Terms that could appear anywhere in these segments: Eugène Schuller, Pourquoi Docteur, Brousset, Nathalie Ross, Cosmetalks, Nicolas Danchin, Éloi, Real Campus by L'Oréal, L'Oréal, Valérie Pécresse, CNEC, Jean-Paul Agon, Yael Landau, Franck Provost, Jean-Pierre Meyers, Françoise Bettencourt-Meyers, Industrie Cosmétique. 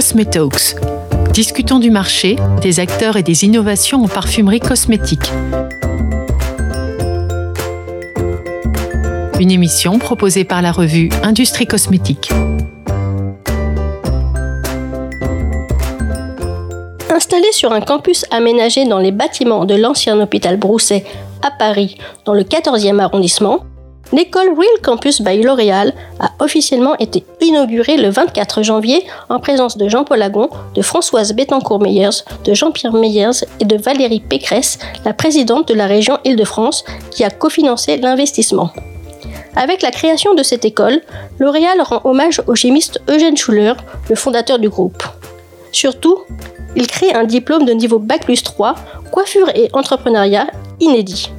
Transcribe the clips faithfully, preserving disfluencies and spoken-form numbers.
Cosmetalks. Discutons du marché, des acteurs et des innovations en parfumerie cosmétique. Une émission proposée par la revue Industrie Cosmétique. Installé sur un campus aménagé dans les bâtiments de l'ancien hôpital Brousset à Paris, dans le quatorzième arrondissement, l'école Real Campus by L'Oréal a officiellement été inaugurée le vingt-quatre janvier en présence de Jean-Paul Agon, de Françoise Bettencourt-Meyers, de Jean-Pierre Meyers et de Valérie Pécresse, la présidente de la région Île-de-France, qui a cofinancé l'investissement. Avec la création de cette école, L'Oréal rend hommage au chimiste Eugène Schuller, le fondateur du groupe. Surtout, il crée un diplôme de niveau bac plus trois, coiffure et entrepreneuriat inédit.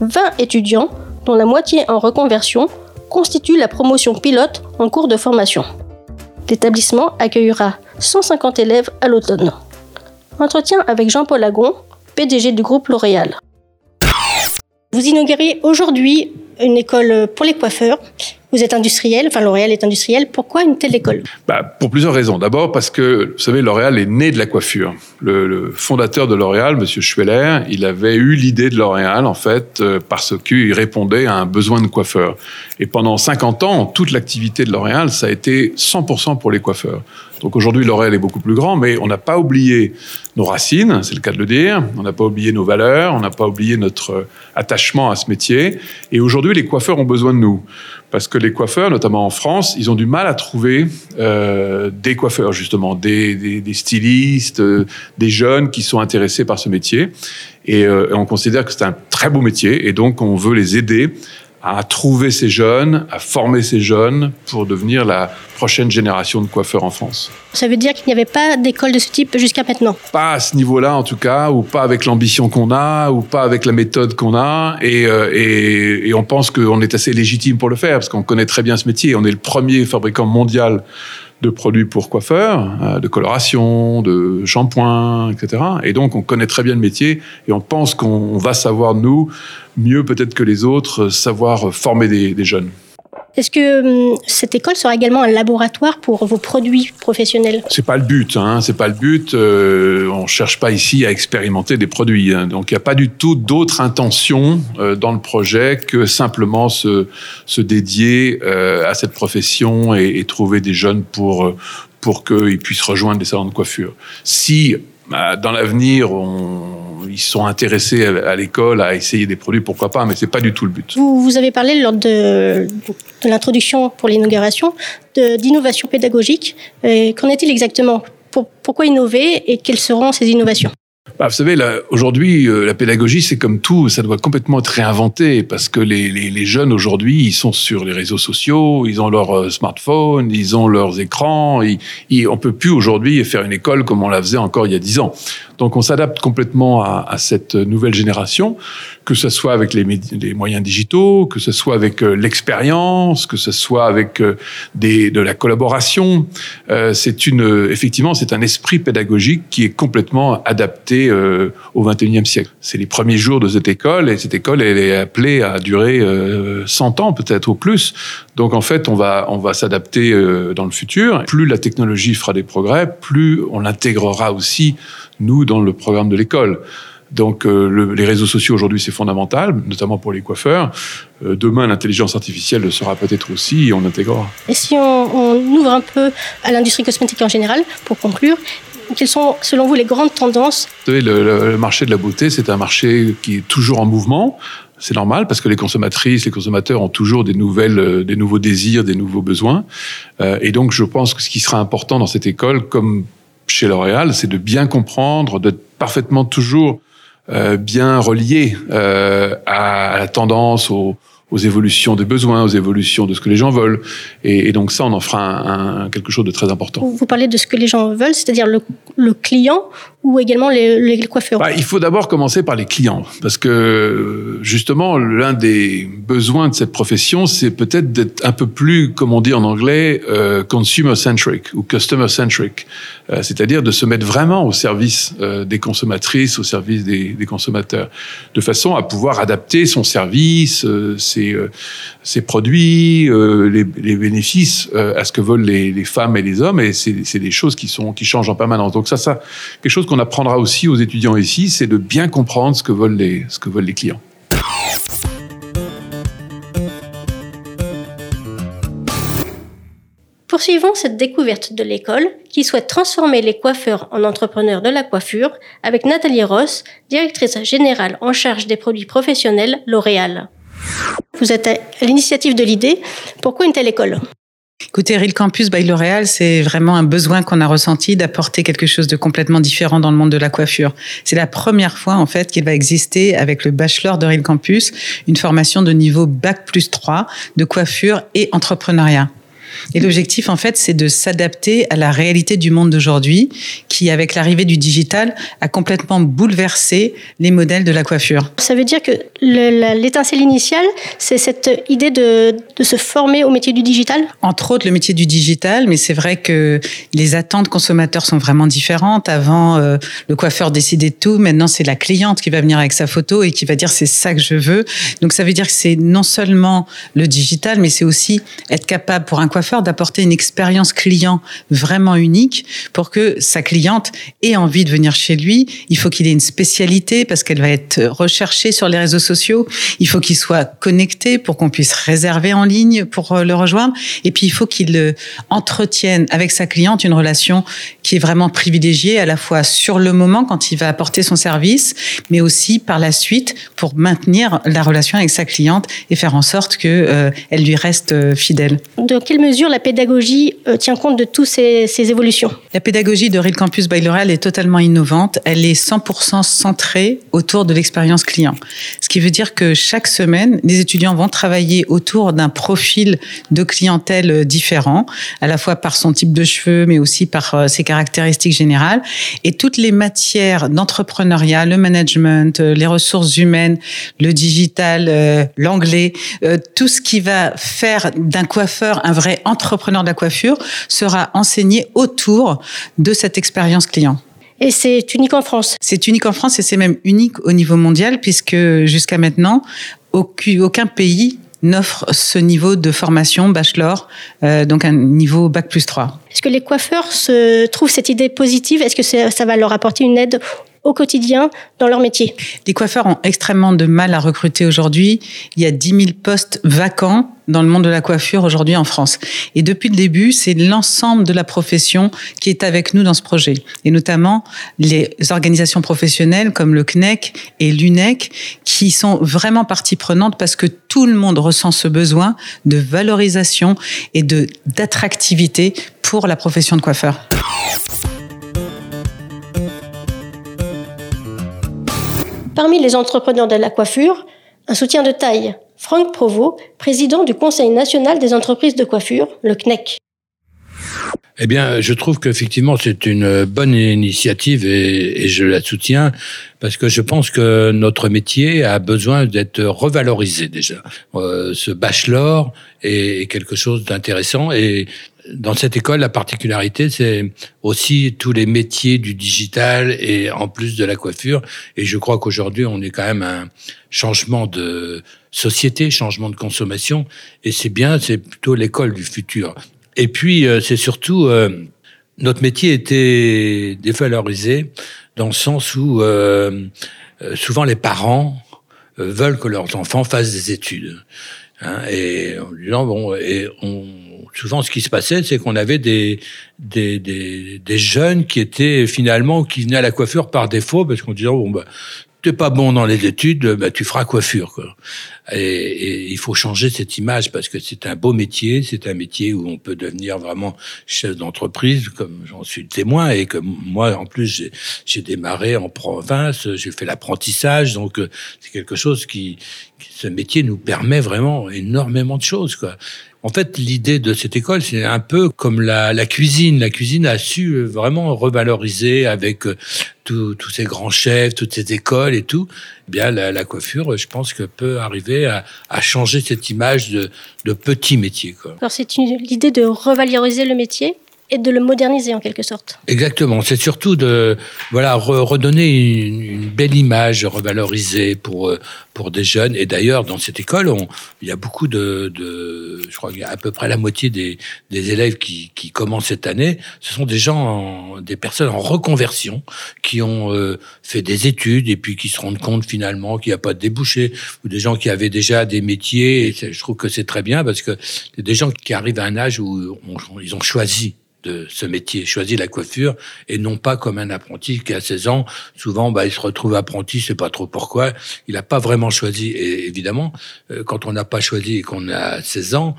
vingt étudiants, dont la moitié en reconversion, constituent la promotion pilote en cours de formation. L'établissement accueillera cent cinquante élèves à l'automne. Entretien avec Jean-Paul Agon, P D G du groupe L'Oréal. Vous inaugurez aujourd'hui une école pour les coiffeurs. Vous êtes industriel, enfin L'Oréal est industriel. Pourquoi une telle école ? Bah, pour plusieurs raisons. D'abord parce que, vous savez, L'Oréal est né de la coiffure. Le, le fondateur de L'Oréal, Monsieur Schuller, il avait eu l'idée de L'Oréal, en fait, parce qu'il répondait à un besoin de coiffeurs. Et pendant cinquante ans, toute l'activité de L'Oréal, ça a été cent pour cent pour les coiffeurs. Donc aujourd'hui, L'Oréal est beaucoup plus grand, mais on n'a pas oublié nos racines, c'est le cas de le dire. On n'a pas oublié nos valeurs, on n'a pas oublié notre attachement à ce métier. Et aujourd'hui, les coiffeurs ont besoin de nous. Parce que les coiffeurs, notamment en France, ils ont du mal à trouver euh, des coiffeurs, justement, des, des, des stylistes, euh, des jeunes qui sont intéressés par ce métier. Et, euh, et on considère que c'est un très beau métier. Et donc, on veut les aider à trouver ces jeunes, à former ces jeunes pour devenir la prochaine génération de coiffeurs en France. Ça veut dire qu'il n'y avait pas d'école de ce type jusqu'à maintenant ? Pas à ce niveau-là, en tout cas, ou pas avec l'ambition qu'on a, ou pas avec la méthode qu'on a. Et, et, et on pense qu'on est assez légitime pour le faire, parce qu'on connaît très bien ce métier. On est le premier fabricant mondial de produits pour coiffeurs, de coloration, de shampoing, et cetera. Et donc, on connaît très bien le métier et on pense qu'on va savoir, nous, mieux peut-être que les autres, savoir former des, des jeunes. Est-ce que hum, cette école sera également un laboratoire pour vos produits professionnels ? C'est pas le but, hein, c'est pas le but. Euh, on cherche pas ici à expérimenter des produits, hein, donc il y a pas du tout d'autre intention euh, dans le projet que simplement se se dédier euh, à cette profession et, et trouver des jeunes pour pour qu'ils puissent rejoindre les salons de coiffure. Si bah, dans l'avenir on ils sont intéressés à l'école, à essayer des produits, pourquoi pas, mais c'est pas du tout le but. Vous, vous avez parlé lors de, de l'introduction pour l'inauguration de, d'innovation pédagogique. Et qu'en est-il exactement ? Pour, Pourquoi innover et quelles seront ces innovations ? Bah, vous savez, là, aujourd'hui, euh, la pédagogie, c'est comme tout, ça doit complètement être réinventé parce que les, les, les jeunes, aujourd'hui, ils sont sur les réseaux sociaux, ils ont leur euh, smartphone, ils ont leurs écrans. Ils, ils, on ne peut plus, aujourd'hui, faire une école comme on la faisait encore il y a dix ans. Donc, on s'adapte complètement à, à cette nouvelle génération, que ce soit avec les, médi- les moyens digitaux, que ce soit avec euh, l'expérience, que ce soit avec euh, des, de la collaboration. Euh, c'est une, euh, effectivement, c'est un esprit pédagogique qui est complètement adapté au vingt et unième siècle. C'est les premiers jours de cette école, et cette école, elle est appelée à durer cent ans, peut-être, ou plus. Donc, en fait, on va, on va s'adapter dans le futur. Plus la technologie fera des progrès, plus on l'intégrera aussi, nous, dans le programme de l'école. Donc, le, les réseaux sociaux, aujourd'hui, c'est fondamental, notamment pour les coiffeurs. Demain, l'intelligence artificielle le sera peut-être aussi, et on l'intégrera. Et si on, on ouvre un peu à l'industrie cosmétique en général, pour conclure, quelles sont, selon vous, les grandes tendances ? Vous savez, le, le marché de la beauté, c'est un marché qui est toujours en mouvement. C'est normal parce que les consommatrices, les consommateurs ont toujours des nouvelles, des nouveaux désirs, des nouveaux besoins. Euh, et donc, je pense que ce qui sera important dans cette école, comme chez L'Oréal, c'est de bien comprendre, d'être parfaitement toujours euh, bien relié euh, à, à la tendance, au aux évolutions des besoins, aux évolutions de ce que les gens veulent. Et, et donc ça, on en fera un, un, quelque chose de très important. Vous parlez de ce que les gens veulent, c'est-à-dire le, le client ou également les, les coiffeurs? Bah, il faut d'abord commencer par les clients, parce que justement, l'un des besoins de cette profession, c'est peut-être d'être un peu plus, comme on dit en anglais, euh, consumer-centric ou customer-centric, euh, c'est-à-dire de se mettre vraiment au service euh, des consommatrices, au service des, des consommateurs, de façon à pouvoir adapter son service, euh, ses, euh, ses produits, euh, les, les bénéfices euh, à ce que veulent les, les femmes et les hommes, et c'est, c'est des choses qui, sont, qui changent en permanence. Donc ça, ça, quelque chose qu'on apprendra aussi aux étudiants ici, c'est de bien comprendre ce que veulent les, ce que veulent les clients. Poursuivons cette découverte de l'école qui souhaite transformer les coiffeurs en entrepreneurs de la coiffure avec Nathalie Ross, directrice générale en charge des produits professionnels L'Oréal. Vous êtes à l'initiative de l'idée. Pourquoi une telle école ? Écoutez, Real Campus by L'Oréal, c'est vraiment un besoin qu'on a ressenti d'apporter quelque chose de complètement différent dans le monde de la coiffure. C'est la première fois, en fait, qu'il va exister avec le bachelor de Real Campus, une formation de niveau Bac plus trois de coiffure et entrepreneuriat. Et l'objectif, en fait, c'est de s'adapter à la réalité du monde d'aujourd'hui qui, avec l'arrivée du digital, a complètement bouleversé les modèles de la coiffure. Ça veut dire que le, la, l'étincelle initiale, c'est cette idée de, de se former au métier du digital ? Entre autres, le métier du digital, mais c'est vrai que les attentes consommateurs sont vraiment différentes. Avant, euh, le coiffeur décidait de tout. Maintenant, c'est la cliente qui va venir avec sa photo et qui va dire « c'est ça que je veux ». Donc, ça veut dire que c'est non seulement le digital, mais c'est aussi être capable pour un coiffeur d'apporter une expérience client vraiment unique pour que sa cliente ait envie de venir chez lui. Il faut qu'il ait une spécialité parce qu'elle va être recherchée sur les réseaux sociaux. Il faut qu'il soit connecté pour qu'on puisse réserver en ligne pour le rejoindre. Et puis, il faut qu'il entretienne avec sa cliente une relation qui est vraiment privilégiée à la fois sur le moment quand il va apporter son service, mais aussi par la suite pour maintenir la relation avec sa cliente et faire en sorte que euh, elle lui reste fidèle. De quelle mesure la pédagogie tient compte de toutes ces, ces évolutions? La pédagogie de Real Campus by L'Oréal est totalement innovante. Elle est cent pour cent centrée autour de l'expérience client. Ce qui veut dire que chaque semaine, les étudiants vont travailler autour d'un profil de clientèle différent, à la fois par son type de cheveux, mais aussi par ses caractéristiques générales. Et toutes les matières d'entrepreneuriat, le management, les ressources humaines, le digital, l'anglais, tout ce qui va faire d'un coiffeur un vrai entrepreneur de la coiffure sera enseigné autour de cette expérience client. Et c'est unique en France. C'est unique en France et c'est même unique au niveau mondial puisque jusqu'à maintenant, aucun pays n'offre ce niveau de formation bachelor, euh, donc un niveau Bac plus trois. Est-ce que les coiffeurs se trouvent cette idée positive ? Est-ce que ça, ça va leur apporter une aide au quotidien dans leur métier ? Les coiffeurs ont extrêmement de mal à recruter aujourd'hui. Il y a dix mille postes vacants dans le monde de la coiffure aujourd'hui en France. Et depuis le début, c'est l'ensemble de la profession qui est avec nous dans ce projet. Et notamment, les organisations professionnelles comme le C N E C et l'U N E C qui sont vraiment partie prenante parce que tout le monde ressent ce besoin de valorisation et de, d'attractivité pour la profession de coiffeur. Parmi les entrepreneurs de la coiffure, un soutien de taille. Franck Provost, président du Conseil national des entreprises de coiffure, le C N E C. Eh bien, je trouve qu'effectivement, c'est une bonne initiative et, et je la soutiens parce que je pense que notre métier a besoin d'être revalorisé déjà. Euh, ce bachelor est quelque chose d'intéressant et dans cette école, la particularité, c'est aussi tous les métiers du digital et en plus de la coiffure. Et je crois qu'aujourd'hui, on est quand même à un changement de société, changement de consommation. Et c'est bien, c'est plutôt l'école du futur. Et puis, c'est surtout, euh, notre métier était dévalorisé dans le sens où euh, souvent les parents veulent que leurs enfants fassent des études. Hein, et en disant, bon, et on... Souvent, ce qui se passait, c'est qu'on avait des, des, des, des jeunes qui étaient finalement, qui venaient à la coiffure par défaut, parce qu'on disait, bon, bah, t'es pas bon dans les études, bah, tu feras coiffure, quoi. Et, et il faut changer cette image parce que c'est un beau métier, c'est un métier où on peut devenir vraiment chef d'entreprise, comme j'en suis le témoin et que moi, en plus, j'ai, j'ai démarré en province, j'ai fait l'apprentissage, donc c'est quelque chose qui, qui, ce métier nous permet vraiment énormément de choses, quoi. En fait, l'idée de cette école, c'est un peu comme la, la cuisine. La cuisine a su vraiment revaloriser avec tous tous ces grands chefs, toutes ces écoles et tout, eh bien la, la coiffure, je pense que peut arriver à, à changer cette image de, de petit métier, quoi. Alors c'est une, l'idée de revaloriser le métier et de le moderniser en quelque sorte. Exactement, c'est surtout de voilà re, redonner une, une belle image, revaloriser pour pour des jeunes. Et d'ailleurs, dans cette école, on, il y a beaucoup de, de je crois qu'il y a à peu près la moitié des des élèves qui qui commencent cette année. Ce sont des gens, en, des personnes en reconversion qui ont euh, fait des études et puis qui se rendent compte finalement qu'il n'y a pas de débouchés, ou des gens qui avaient déjà des métiers. Et je trouve que c'est très bien parce que c'est des gens qui arrivent à un âge où on, ils ont choisi de ce métier, choisit la coiffure et non pas comme un apprenti qui à seize ans, souvent bah, il se retrouve apprenti, je sais pas trop pourquoi, il n'a pas vraiment choisi. Et évidemment, quand on n'a pas choisi et qu'on a seize ans,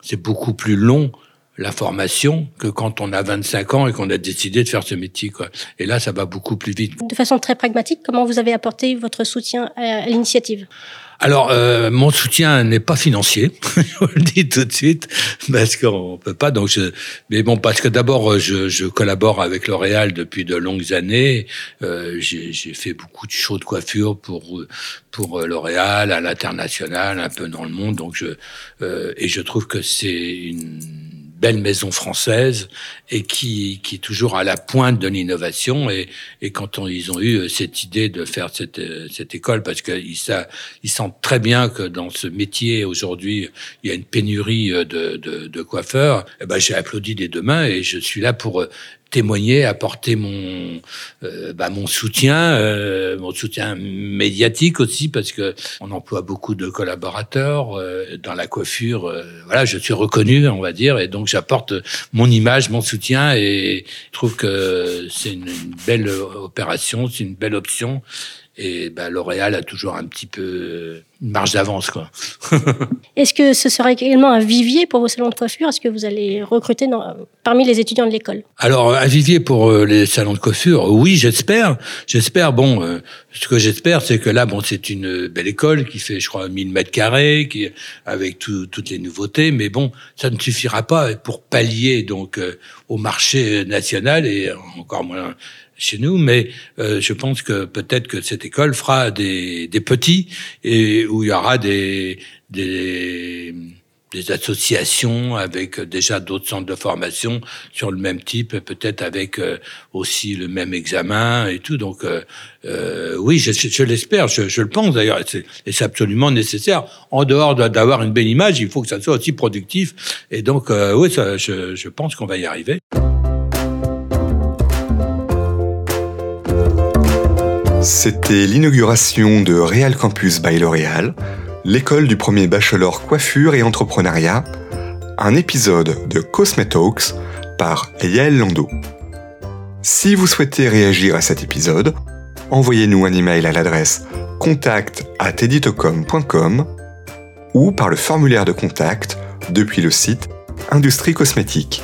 c'est beaucoup plus long la formation que quand on a vingt-cinq ans et qu'on a décidé de faire ce métier, quoi. Et là, ça va beaucoup plus vite. De façon très pragmatique, comment vous avez apporté votre soutien à l'initiative ? Alors, euh, mon soutien n'est pas financier, je vous le dis tout de suite, parce qu'on peut pas. Donc, je, mais bon, parce que d'abord, je, je collabore avec L'Oréal depuis de longues années. Euh, j'ai, j'ai fait beaucoup de shows de coiffure pour pour L'Oréal à l'international, un peu dans le monde. Donc, je euh, et je trouve que c'est une belle maison française et qui qui est toujours à la pointe de l'innovation. Et et quand on, ils ont eu cette idée de faire cette cette école, parce que ils ça ils sentent très bien que dans ce métier aujourd'hui il y a une pénurie de de, de coiffeurs, et ben j'ai applaudi des deux mains et je suis là pour témoigner, apporter mon euh, bah, mon soutien, euh, mon soutien médiatique aussi, parce que on emploie beaucoup de collaborateurs euh, dans la coiffure. Euh, voilà, je suis reconnu, on va dire, et donc j'apporte mon image, mon soutien, et je trouve que c'est une, une belle opération, c'est une belle option. Et bah, L'Oréal a toujours un petit peu une marge d'avance, quoi. Est-ce que ce sera également un vivier pour vos salons de coiffure ? Est-ce que vous allez recruter dans, parmi les étudiants de l'école ? Alors, un vivier pour euh, les salons de coiffure, oui, j'espère. J'espère, bon, euh, ce que j'espère, c'est que là, bon, c'est une belle école qui fait, je crois, mille mètres carrés, qui, avec tout, toutes les nouveautés. Mais bon, ça ne suffira pas pour pallier donc euh, au marché national et encore moins chez nous, mais euh, je pense que peut-être que cette école fera des, des petits et où il y aura des, des, des associations avec déjà d'autres centres de formation sur le même type, peut-être avec euh, aussi le même examen et tout. Donc euh, euh, oui, je, je, je l'espère, je, je le pense d'ailleurs, et c'est, et c'est absolument nécessaire. En dehors de, d'avoir une belle image, il faut que ça soit aussi productif. Et donc euh, oui, ça, je, je pense qu'on va y arriver. C'était l'inauguration de Real Campus by L'Oréal, l'école du premier bachelor coiffure et entrepreneuriat, un épisode de Cosmetalks par Yael Landau. Si vous souhaitez réagir à cet épisode, envoyez-nous un email à l'adresse contact arobase editocom point com ou par le formulaire de contact depuis le site Industrie Cosmétique.